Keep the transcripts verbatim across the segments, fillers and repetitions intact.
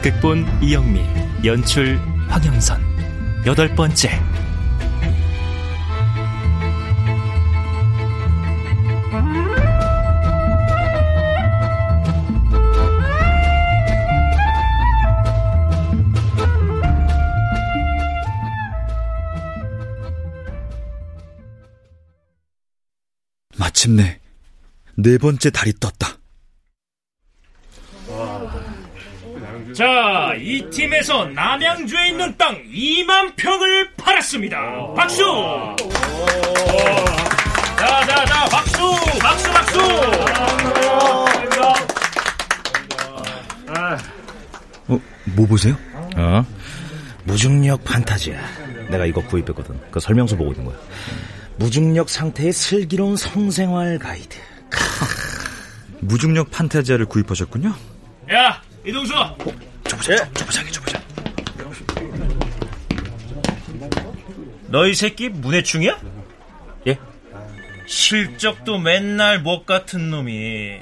극본 이영미, 연출 황영선. 여덟 번째. 마침내 네 번째 달이 떴다. 자, 이 팀에서 남양주에 있는 땅 이만 평을 팔았습니다. 박수! 자, 자, 자, 박수! 박수, 박수! 어, 뭐 보세요? 어? 무중력 판타지아. 내가 이거 구입했거든. 그 설명서 보고 있는 거야. 무중력 상태의 슬기로운 성생활 가이드. 무중력 판타지아를 구입하셨군요? 야! 이동수! 어, 저 보자, 저 보자, 저 보자. 너희 새끼 문해충이야? 예? 실적도 맨날 못 같은 놈이.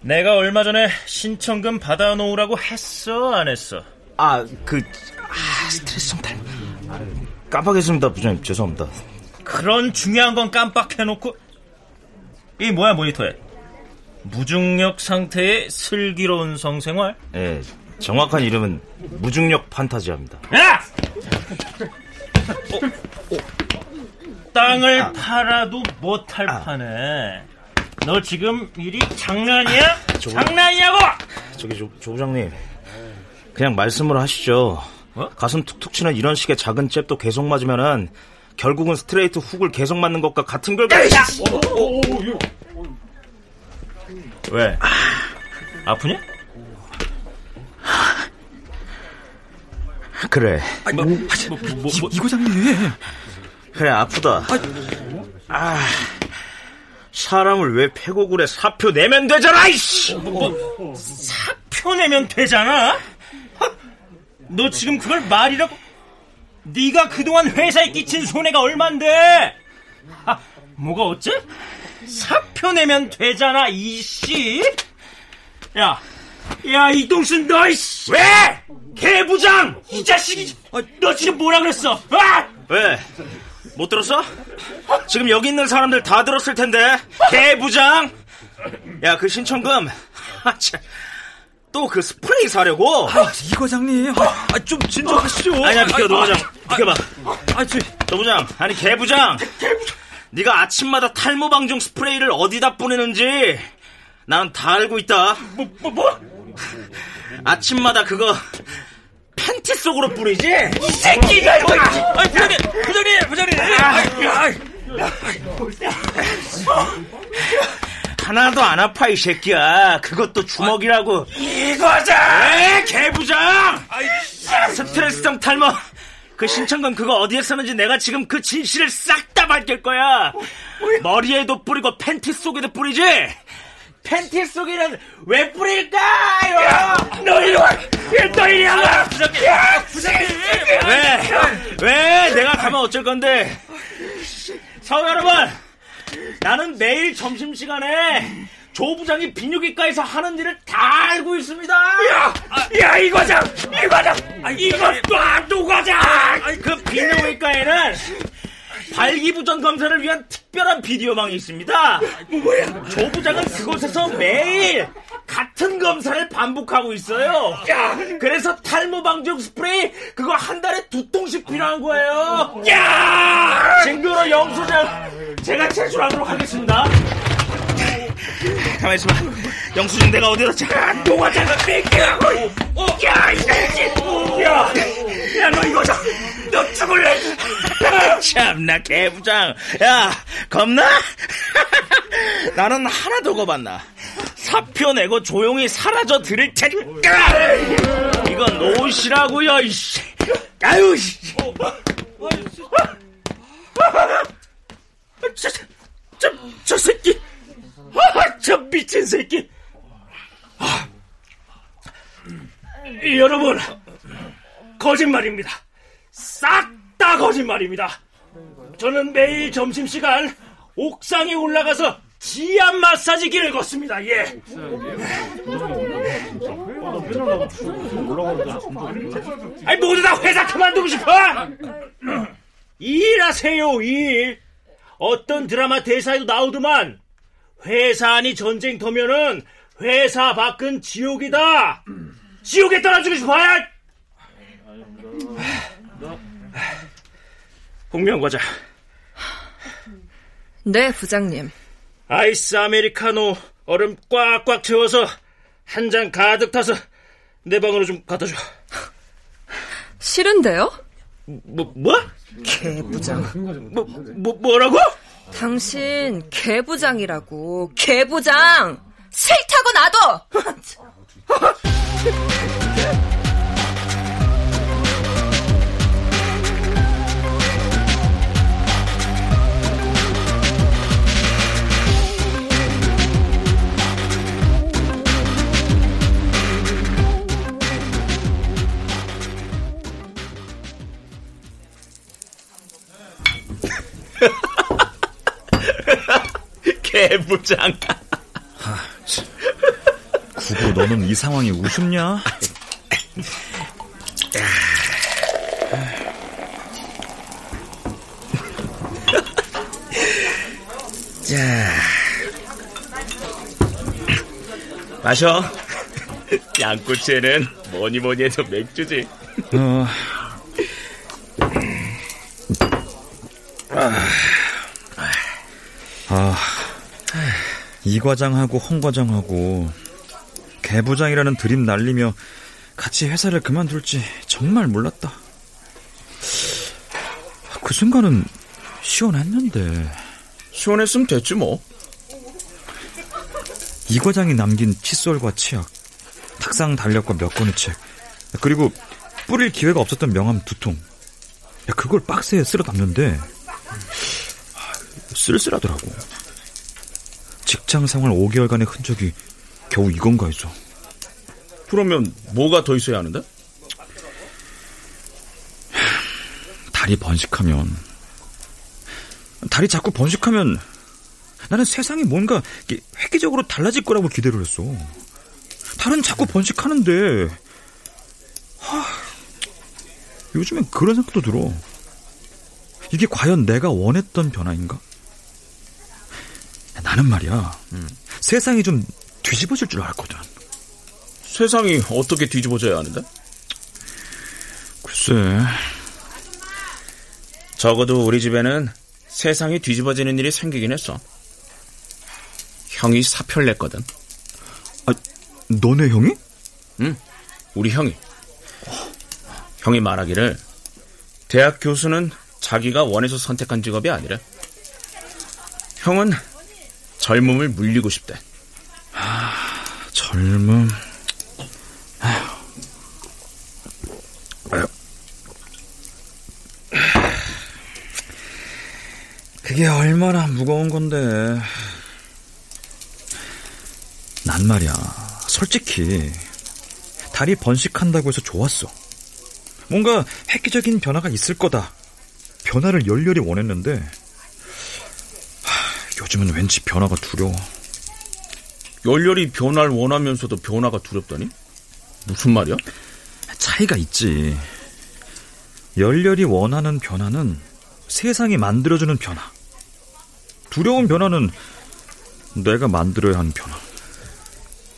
내가 얼마 전에 신청금 받아놓으라고 했어, 안 했어? 아, 그... 아, 스트레스성 닮... 깜빡했습니다, 부장님. 죄송합니다. 그런 중요한 건 깜빡해놓고... 이 뭐야, 모니터에? 무중력 상태의 슬기로운 성생활? 예, 정확한 이름은 무중력 판타지아입니다. 야! 어, 어. 땅을 아. 팔아도 못할 아. 판에 너 지금 일이 장난이야? 아, 저, 장난이냐고! 저기 조, 조 부장님, 그냥 말씀을 하시죠. 어? 가슴 툭툭 치는 이런 식의 작은 잽도 계속 맞으면은 결국은 스트레이트 훅을 계속 맞는 것과 같은 결과. 왜? 아프냐? 그래. 아니, 뭐, 하지, 뭐, 뭐, 뭐, 이 고장님. 그래, 아프다. 아, 사람을 왜 폐고굴에 사표 내면 되잖아, 이씨! 뭐, 뭐, 사표 내면 되잖아? 너 지금 그걸 말이라고? 네가 그동안 회사에 끼친 손해가 얼만데? 아, 뭐가 어째? 사표 내면 되잖아, 이씨. 야, 야, 이동순, 너, 이씨. 왜? 개부장! 이 자식이, 너 지금 뭐라 그랬어? 아! 왜? 못 들었어? 지금 여기 있는 사람들 다 들었을 텐데. 개부장! 야, 그 신청금. 아, 참. 또 그 스프레이 사려고? 아, 이 과장님. 아, 좀 진정하시죠. 아니야, 비켜, 너 과장. 비켜봐. 아, 저, 너 부장. 아니, 개부장. 개부장. 네가 아침마다 탈모 방종 스프레이를 어디다 뿌리는지 난 다 알고 있다. 뭐, 뭐, 뭐? 아침마다 그거 팬티 속으로 뿌리지? 이 새끼가 이거! 아이, 부장님! 부장님! 부장님! 하나도 안 아파, 이 새끼야. 그것도 주먹이라고. 이거자! 에, 개부장! 스트레스성 탈모! 그 신청금 그거 어디에 쓰는지 내가 지금 그 진실을 싹 다 밝힐 거야. 머리에도 뿌리고 팬티 속에도 뿌리지. 팬티 속에는 왜 뿌릴까? 너 이리 와! 너 이리 와! 왜? 왜? 내가 가면 어쩔 건데. 사회 여러분, 나는 매일 점심시간에 조 부장이 비뇨기과에서 하는 일을 다 알고 있습니다. 야, 아, 야, 이 과장, 이 과장, 아니, 이것도 아도 과장. 아니, 그 비뇨기과에는 발기부전 검사를 위한 특별한 비디오망이 있습니다. 뭐야? 조 부장은 그곳에서 매일 같은 검사를 반복하고 있어요. 야, 그래서 탈모 방지용 스프레이 그거 한 달에 두 통씩 필요한 거예요. 야, 증거로 영수증 제가 제출하도록 하겠습니다. 가만있어 봐. 영수증 내가 어디다 자, 너가 잠깐 뺏기라고. 야, 이 새끼. 야, 야, 너 이거 자, 너 죽을래. 참나, 개부장. 야, 겁나? 나는 하나도 겁 안 나. 사표 내고 조용히 사라져 드릴 테니까. 이건 노시라고요, 이씨. 아유, 씨. 저, 저, 저 새끼. 아, 저 미친 새끼. 아, 여러분, 거짓말입니다. 싹 다 거짓말입니다. 저는 매일 점심시간 옥상에 올라가서 지압 마사지기를 걷습니다. 예. 아니 모두 다 회사 그만두고 싶어. 일하세요 일. 어떤 드라마 대사에도 나오더만 회사 안이 전쟁터면은 회사 밖은 지옥이다. 지옥에 떨어지고 싶어. 홍명과자. 네 부장님. 아이스 아메리카노 얼음 꽉꽉 채워서 한 잔 가득 타서 내 방으로 좀 갖다 줘. 싫은데요? 뭐, 뭐? 개부장. 뭐, 뭐, 뭐라고? 당신 개부장이라고. 개부장! 싫다고 나도! 개부장. 아, 구구 너는 이 상황이 우습냐? 자, 마셔. 양꼬치에는 뭐니 뭐니 해도 맥주지. 어. 아, 이 과장하고 홍 과장하고 개부장이라는 드림 날리며 같이 회사를 그만둘지 정말 몰랐다. 그 순간은 시원했는데. 시원했으면 됐지 뭐. 이 과장이 남긴 칫솔과 치약, 탁상 달력과 몇 권의 책, 그리고 뿌릴 기회가 없었던 명함 두 통. 그걸 박스에 쓸어 담는데 쓸쓸하더라고. 직장 생활 오 개월간의 흔적이 겨우 이건가 해서. 그러면 뭐가 더 있어야 하는데? 다리 번식하면 다리 자꾸 번식하면 나는 세상이 뭔가 획기적으로 달라질 거라고 기대를 했어. 다른 자꾸 번식하는데 하, 요즘엔 그런 생각도 들어. 이게 과연 내가 원했던 변화인가? 나는 말이야, 음. 세상이 좀 뒤집어질 줄 알았거든. 세상이 어떻게 뒤집어져야 하는데? 글쎄. 적어도 우리 집에는 세상이 뒤집어지는 일이 생기긴 했어. 형이 사표를 냈거든. 아, 너네 형이? 응, 우리 형이. 어. 형이 말하기를 대학 교수는 자기가 원해서 선택한 직업이 아니래. 형은 젊음을 물리고 싶대. 아, 젊음. 아휴. 그게 얼마나 무거운 건데. 난 말이야, 솔직히 다리 번식한다고 해서 좋았어. 뭔가 획기적인 변화가 있을 거다. 변화를 열렬히 원했는데 하, 요즘은 왠지 변화가 두려워. 열렬히 변화를 원하면서도 변화가 두렵다니? 무슨 말이야? 차이가 있지. 열렬히 원하는 변화는 세상이 만들어주는 변화. 두려운 변화는 내가 만들어야 하는 변화.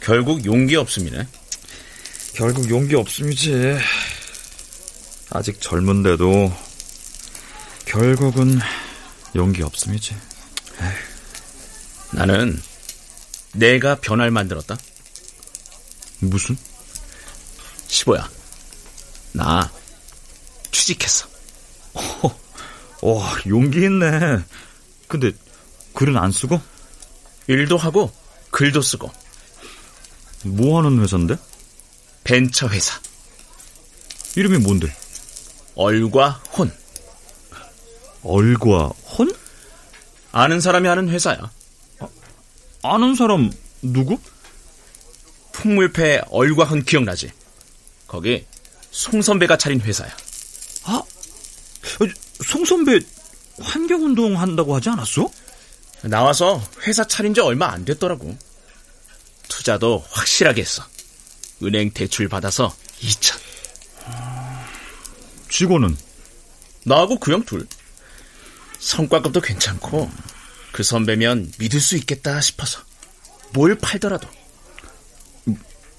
결국 용기 없음이네. 결국 용기 없음이지. 아직 젊은데도 결국은 용기 없음이지. 에휴. 나는 내가 변화를 만들었다. 무슨? 시보야, 나 취직했어. 어, 어, 용기 있네. 근데 글은 안 쓰고? 일도 하고 글도 쓰고. 뭐 하는 회사인데? 벤처 회사. 이름이 뭔데? 얼과 혼. 얼과 혼? 아는 사람이 하는 회사야. 아, 아는 사람 누구? 풍물패 얼과 혼 기억나지? 거기 송 선배가 차린 회사야. 아, 송 선배 환경운동 한다고 하지 않았어? 나와서 회사 차린 지 얼마 안 됐더라고. 투자도 확실하게 했어. 은행 대출 받아서 이천. 직원은? 나하고 그 형 둘. 성과급도 괜찮고 그 선배면 믿을 수 있겠다 싶어서. 뭘 팔더라도.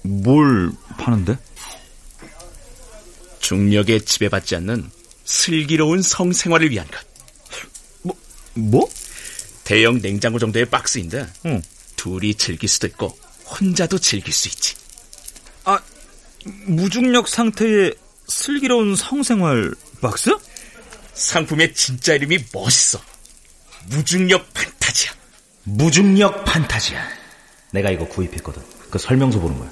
뭘 파는데? 중력에 지배받지 않는 슬기로운 성생활을 위한 것. 뭐? 뭐? 대형 냉장고 정도의 박스인데 응. 둘이 즐길 수도 있고 혼자도 즐길 수 있지. 아, 무중력 상태의 슬기로운 성생활 박스? 상품의 진짜 이름이 멋있어. 무중력 판타지아. 무중력 판타지아. 내가 이거 구입했거든. 그 설명서 보는 거야.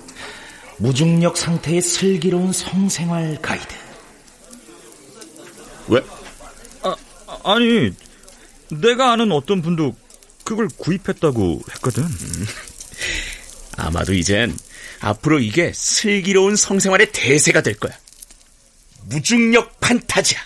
무중력 상태의 슬기로운 성생활 가이드. 왜? 아, 아니, 내가 아는 어떤 분도 그걸 구입했다고 했거든. 음. 아마도 이젠 앞으로 이게 슬기로운 성생활의 대세가 될 거야. 무중력 판타지아.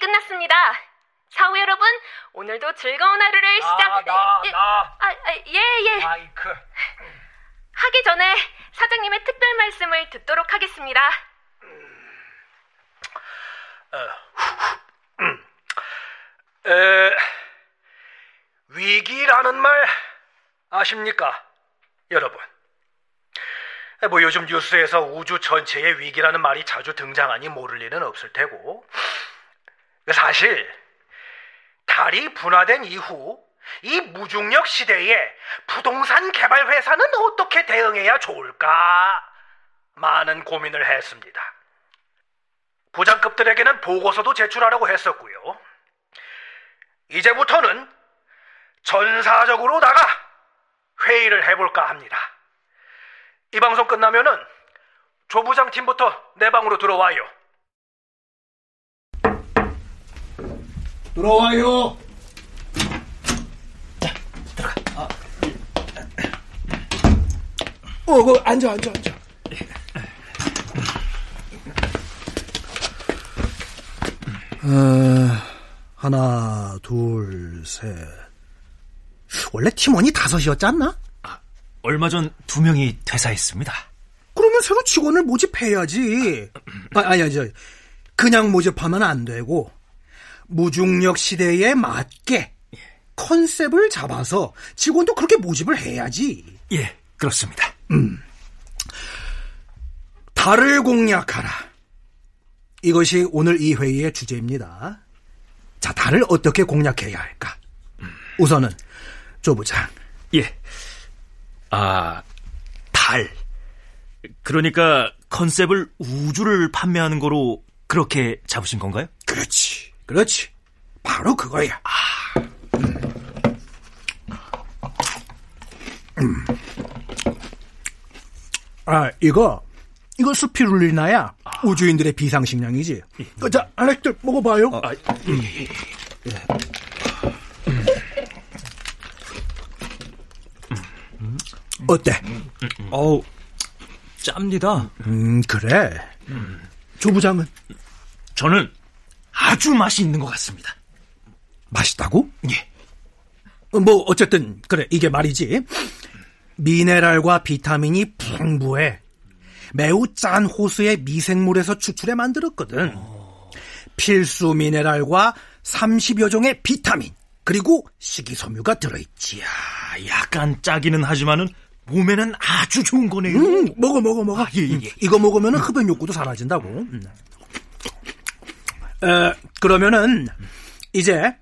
끝났습니다. 사우 여러분, 오늘도 즐거운 하루를 나, 시작... 나, 예, 나. 아, 아, 예, 예. 마이크. 하기 전에 사장님의 특별 말씀을 듣도록 하겠습니다. 음. 어. 음. 에, 위기라는 말 아십니까, 여러분? 뭐 요즘 뉴스에서 우주 전체의 위기라는 말이 자주 등장하니 모를 일은 없을 테고, 사실 달이 분화된 이후 이 무중력 시대에 부동산 개발 회사는 어떻게 대응해야 좋을까? 많은 고민을 했습니다. 부장급들에게는 보고서도 제출하라고 했었고요. 이제부터는 전사적으로 나가 회의를 해볼까 합니다. 이 방송 끝나면은 조 부장 팀부터 내 방으로 들어와요. 들어와요. 자, 들어가. 아. 어, 그 앉아, 앉아, 앉아. 어, 하나, 둘, 셋. 원래 팀원이 다섯이었지 않나? 아, 얼마 전 두 명이 퇴사했습니다. 그러면 새로 직원을 모집해야지. 아, 아니, 아니, 아니, 그냥 모집하면 안 되고. 무중력 시대에 맞게 예. 컨셉을 잡아서 직원도 그렇게 모집을 해야지. 예, 그렇습니다. 음. 달을 공략하라. 이것이 오늘 이 회의의 주제입니다. 자, 달을 어떻게 공략해야 할까? 음. 우선은 조 부장. 예. 아, 달. 그러니까 컨셉을 우주를 판매하는 거로 그렇게 잡으신 건가요? 그렇지. 그렇지. 바로 그거야. 아. 음. 음. 아, 이거. 이거 스피룰리나야. 아. 우주인들의 비상식량이지. 예. 자, 알렉들 먹어봐요. 아, 음. 음. 음. 어때? 음. 음. 어우, 짭니다. 음, 그래. 음. 조 부장은? 저는 아주 맛이 있는 것 같습니다. 맛있다고? 예. 뭐 어쨌든 그래, 이게 말이지. 미네랄과 비타민이 풍부해. 매우 짠 호수의 미생물에서 추출해 만들었거든. 오. 필수 미네랄과 삼십여 종의 비타민, 그리고 식이섬유가 들어있지. 야, 약간 짜기는 하지만은 몸에는 아주 좋은 거네요. 음, 먹어 먹어 먹어. 아, 예, 예. 이거 먹으면 흡연 욕구도 사라진다고. 음. 어, 그러면은 이제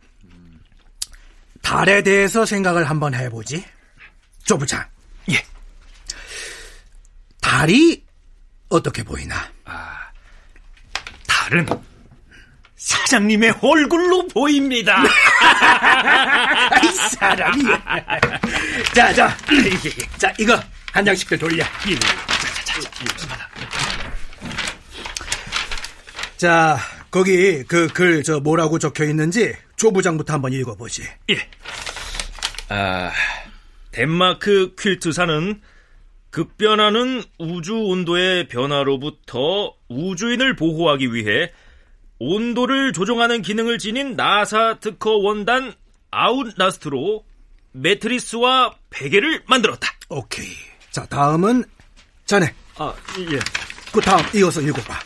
달에 대해서 생각을 한번 해보지. 조부장. 예. 달이 어떻게 보이나? 아, 달은 사장님의 얼굴로 보입니다. 이 사람이. 자, 자, 자, 이거 한 장씩들 돌려. 예. 자, 자, 자, 자. 자, 거기 그 글 저 뭐라고 적혀 있는지 조 부장부터 한번 읽어보지. 예. 아, 덴마크 퀼트사는 급변하는 우주 온도의 변화로부터 우주인을 보호하기 위해 온도를 조종하는 기능을 지닌 나사 특허 원단 아웃라스트로 매트리스와 베개를 만들었다. 오케이. 자, 다음은 자네. 아, 예. 그 다음 이어서 읽어봐.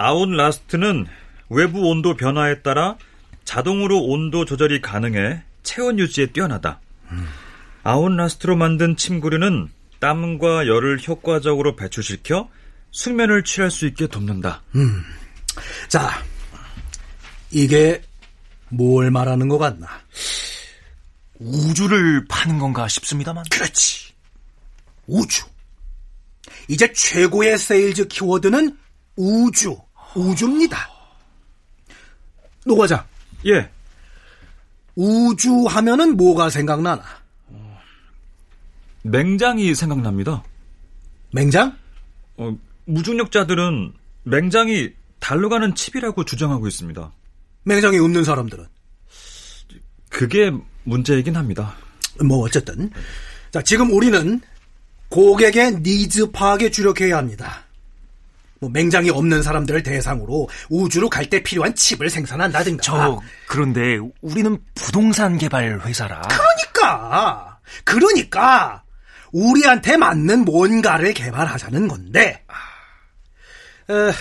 아웃라스트는 외부 온도 변화에 따라 자동으로 온도 조절이 가능해 체온 유지에 뛰어나다. 음. 아웃라스트로 만든 침구류는 땀과 열을 효과적으로 배출시켜 숙면을 취할 수 있게 돕는다. 음. 자, 이게 뭘 말하는 것 같나? 우주를 파는 건가 싶습니다만. 그렇지. 우주. 이제 최고의 세일즈 키워드는 우주, 우주입니다. 노 과장. 예. 우주 하면은 뭐가 생각나나? 어, 맹장이 생각납니다. 맹장? 어, 무중력자들은 맹장이 달로 가는 칩이라고 주장하고 있습니다. 맹장이 없는 사람들은? 그게 문제이긴 합니다. 뭐 어쨌든. 자, 지금 우리는 고객의 니즈 파악에 주력해야 합니다. 뭐 맹장이 없는 사람들을 대상으로 우주로 갈 때 필요한 칩을 생산한다든가. 저 그런데 우리는 부동산 개발 회사라. 그러니까 그러니까 우리한테 맞는 뭔가를 개발하자는 건데, 에,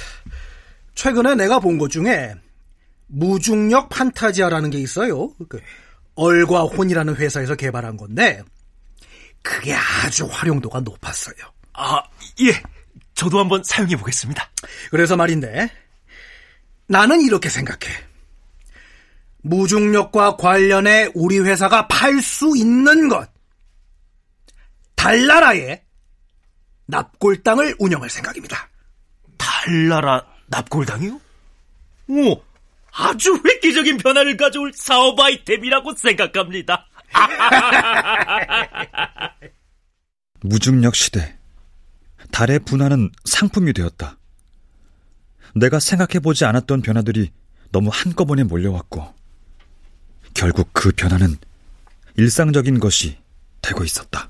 최근에 내가 본 것 중에 무중력 판타지아라는 게 있어요. 그, 얼과 혼이라는 회사에서 개발한 건데 그게 아주 활용도가 높았어요. 아, 예. 저도 한번 사용해 보겠습니다. 그래서 말인데, 나는 이렇게 생각해. 무중력과 관련해 우리 회사가 팔 수 있는 것. 달나라에 납골당을 운영할 생각입니다. 달나라 납골당이요? 오, 아주 획기적인 변화를 가져올 사업 아이템이라고 생각합니다. 무중력 시대. 달의 분화는 상품이 되었다. 내가 생각해보지 않았던 변화들이 너무 한꺼번에 몰려왔고 결국 그 변화는 일상적인 것이 되고 있었다.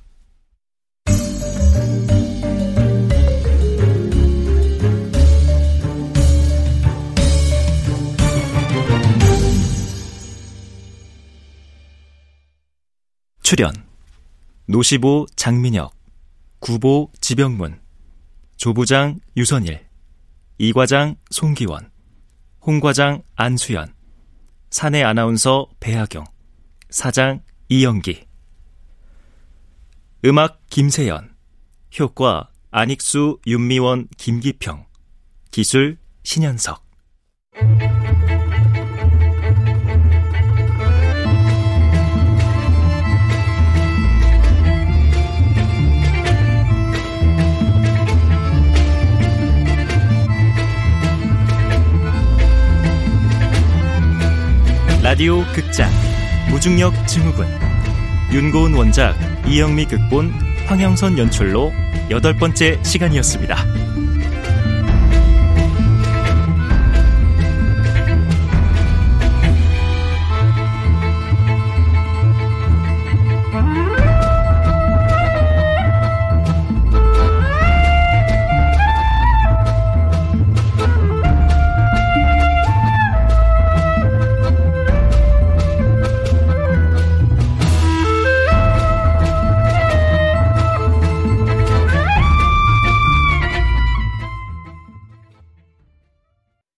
출연 노시보 장민혁, 구보 지병문, 조부장 유선일, 이과장 송기원, 홍과장 안수연, 사내 아나운서 배하경, 사장 이영기. 음악 김세연, 효과 안익수, 윤미원, 김기평, 기술 신현석. 라디오 극장 무중력 증후군, 윤고은 원작, 이영미 극본, 황영선 연출로 여덟 번째 시간이었습니다.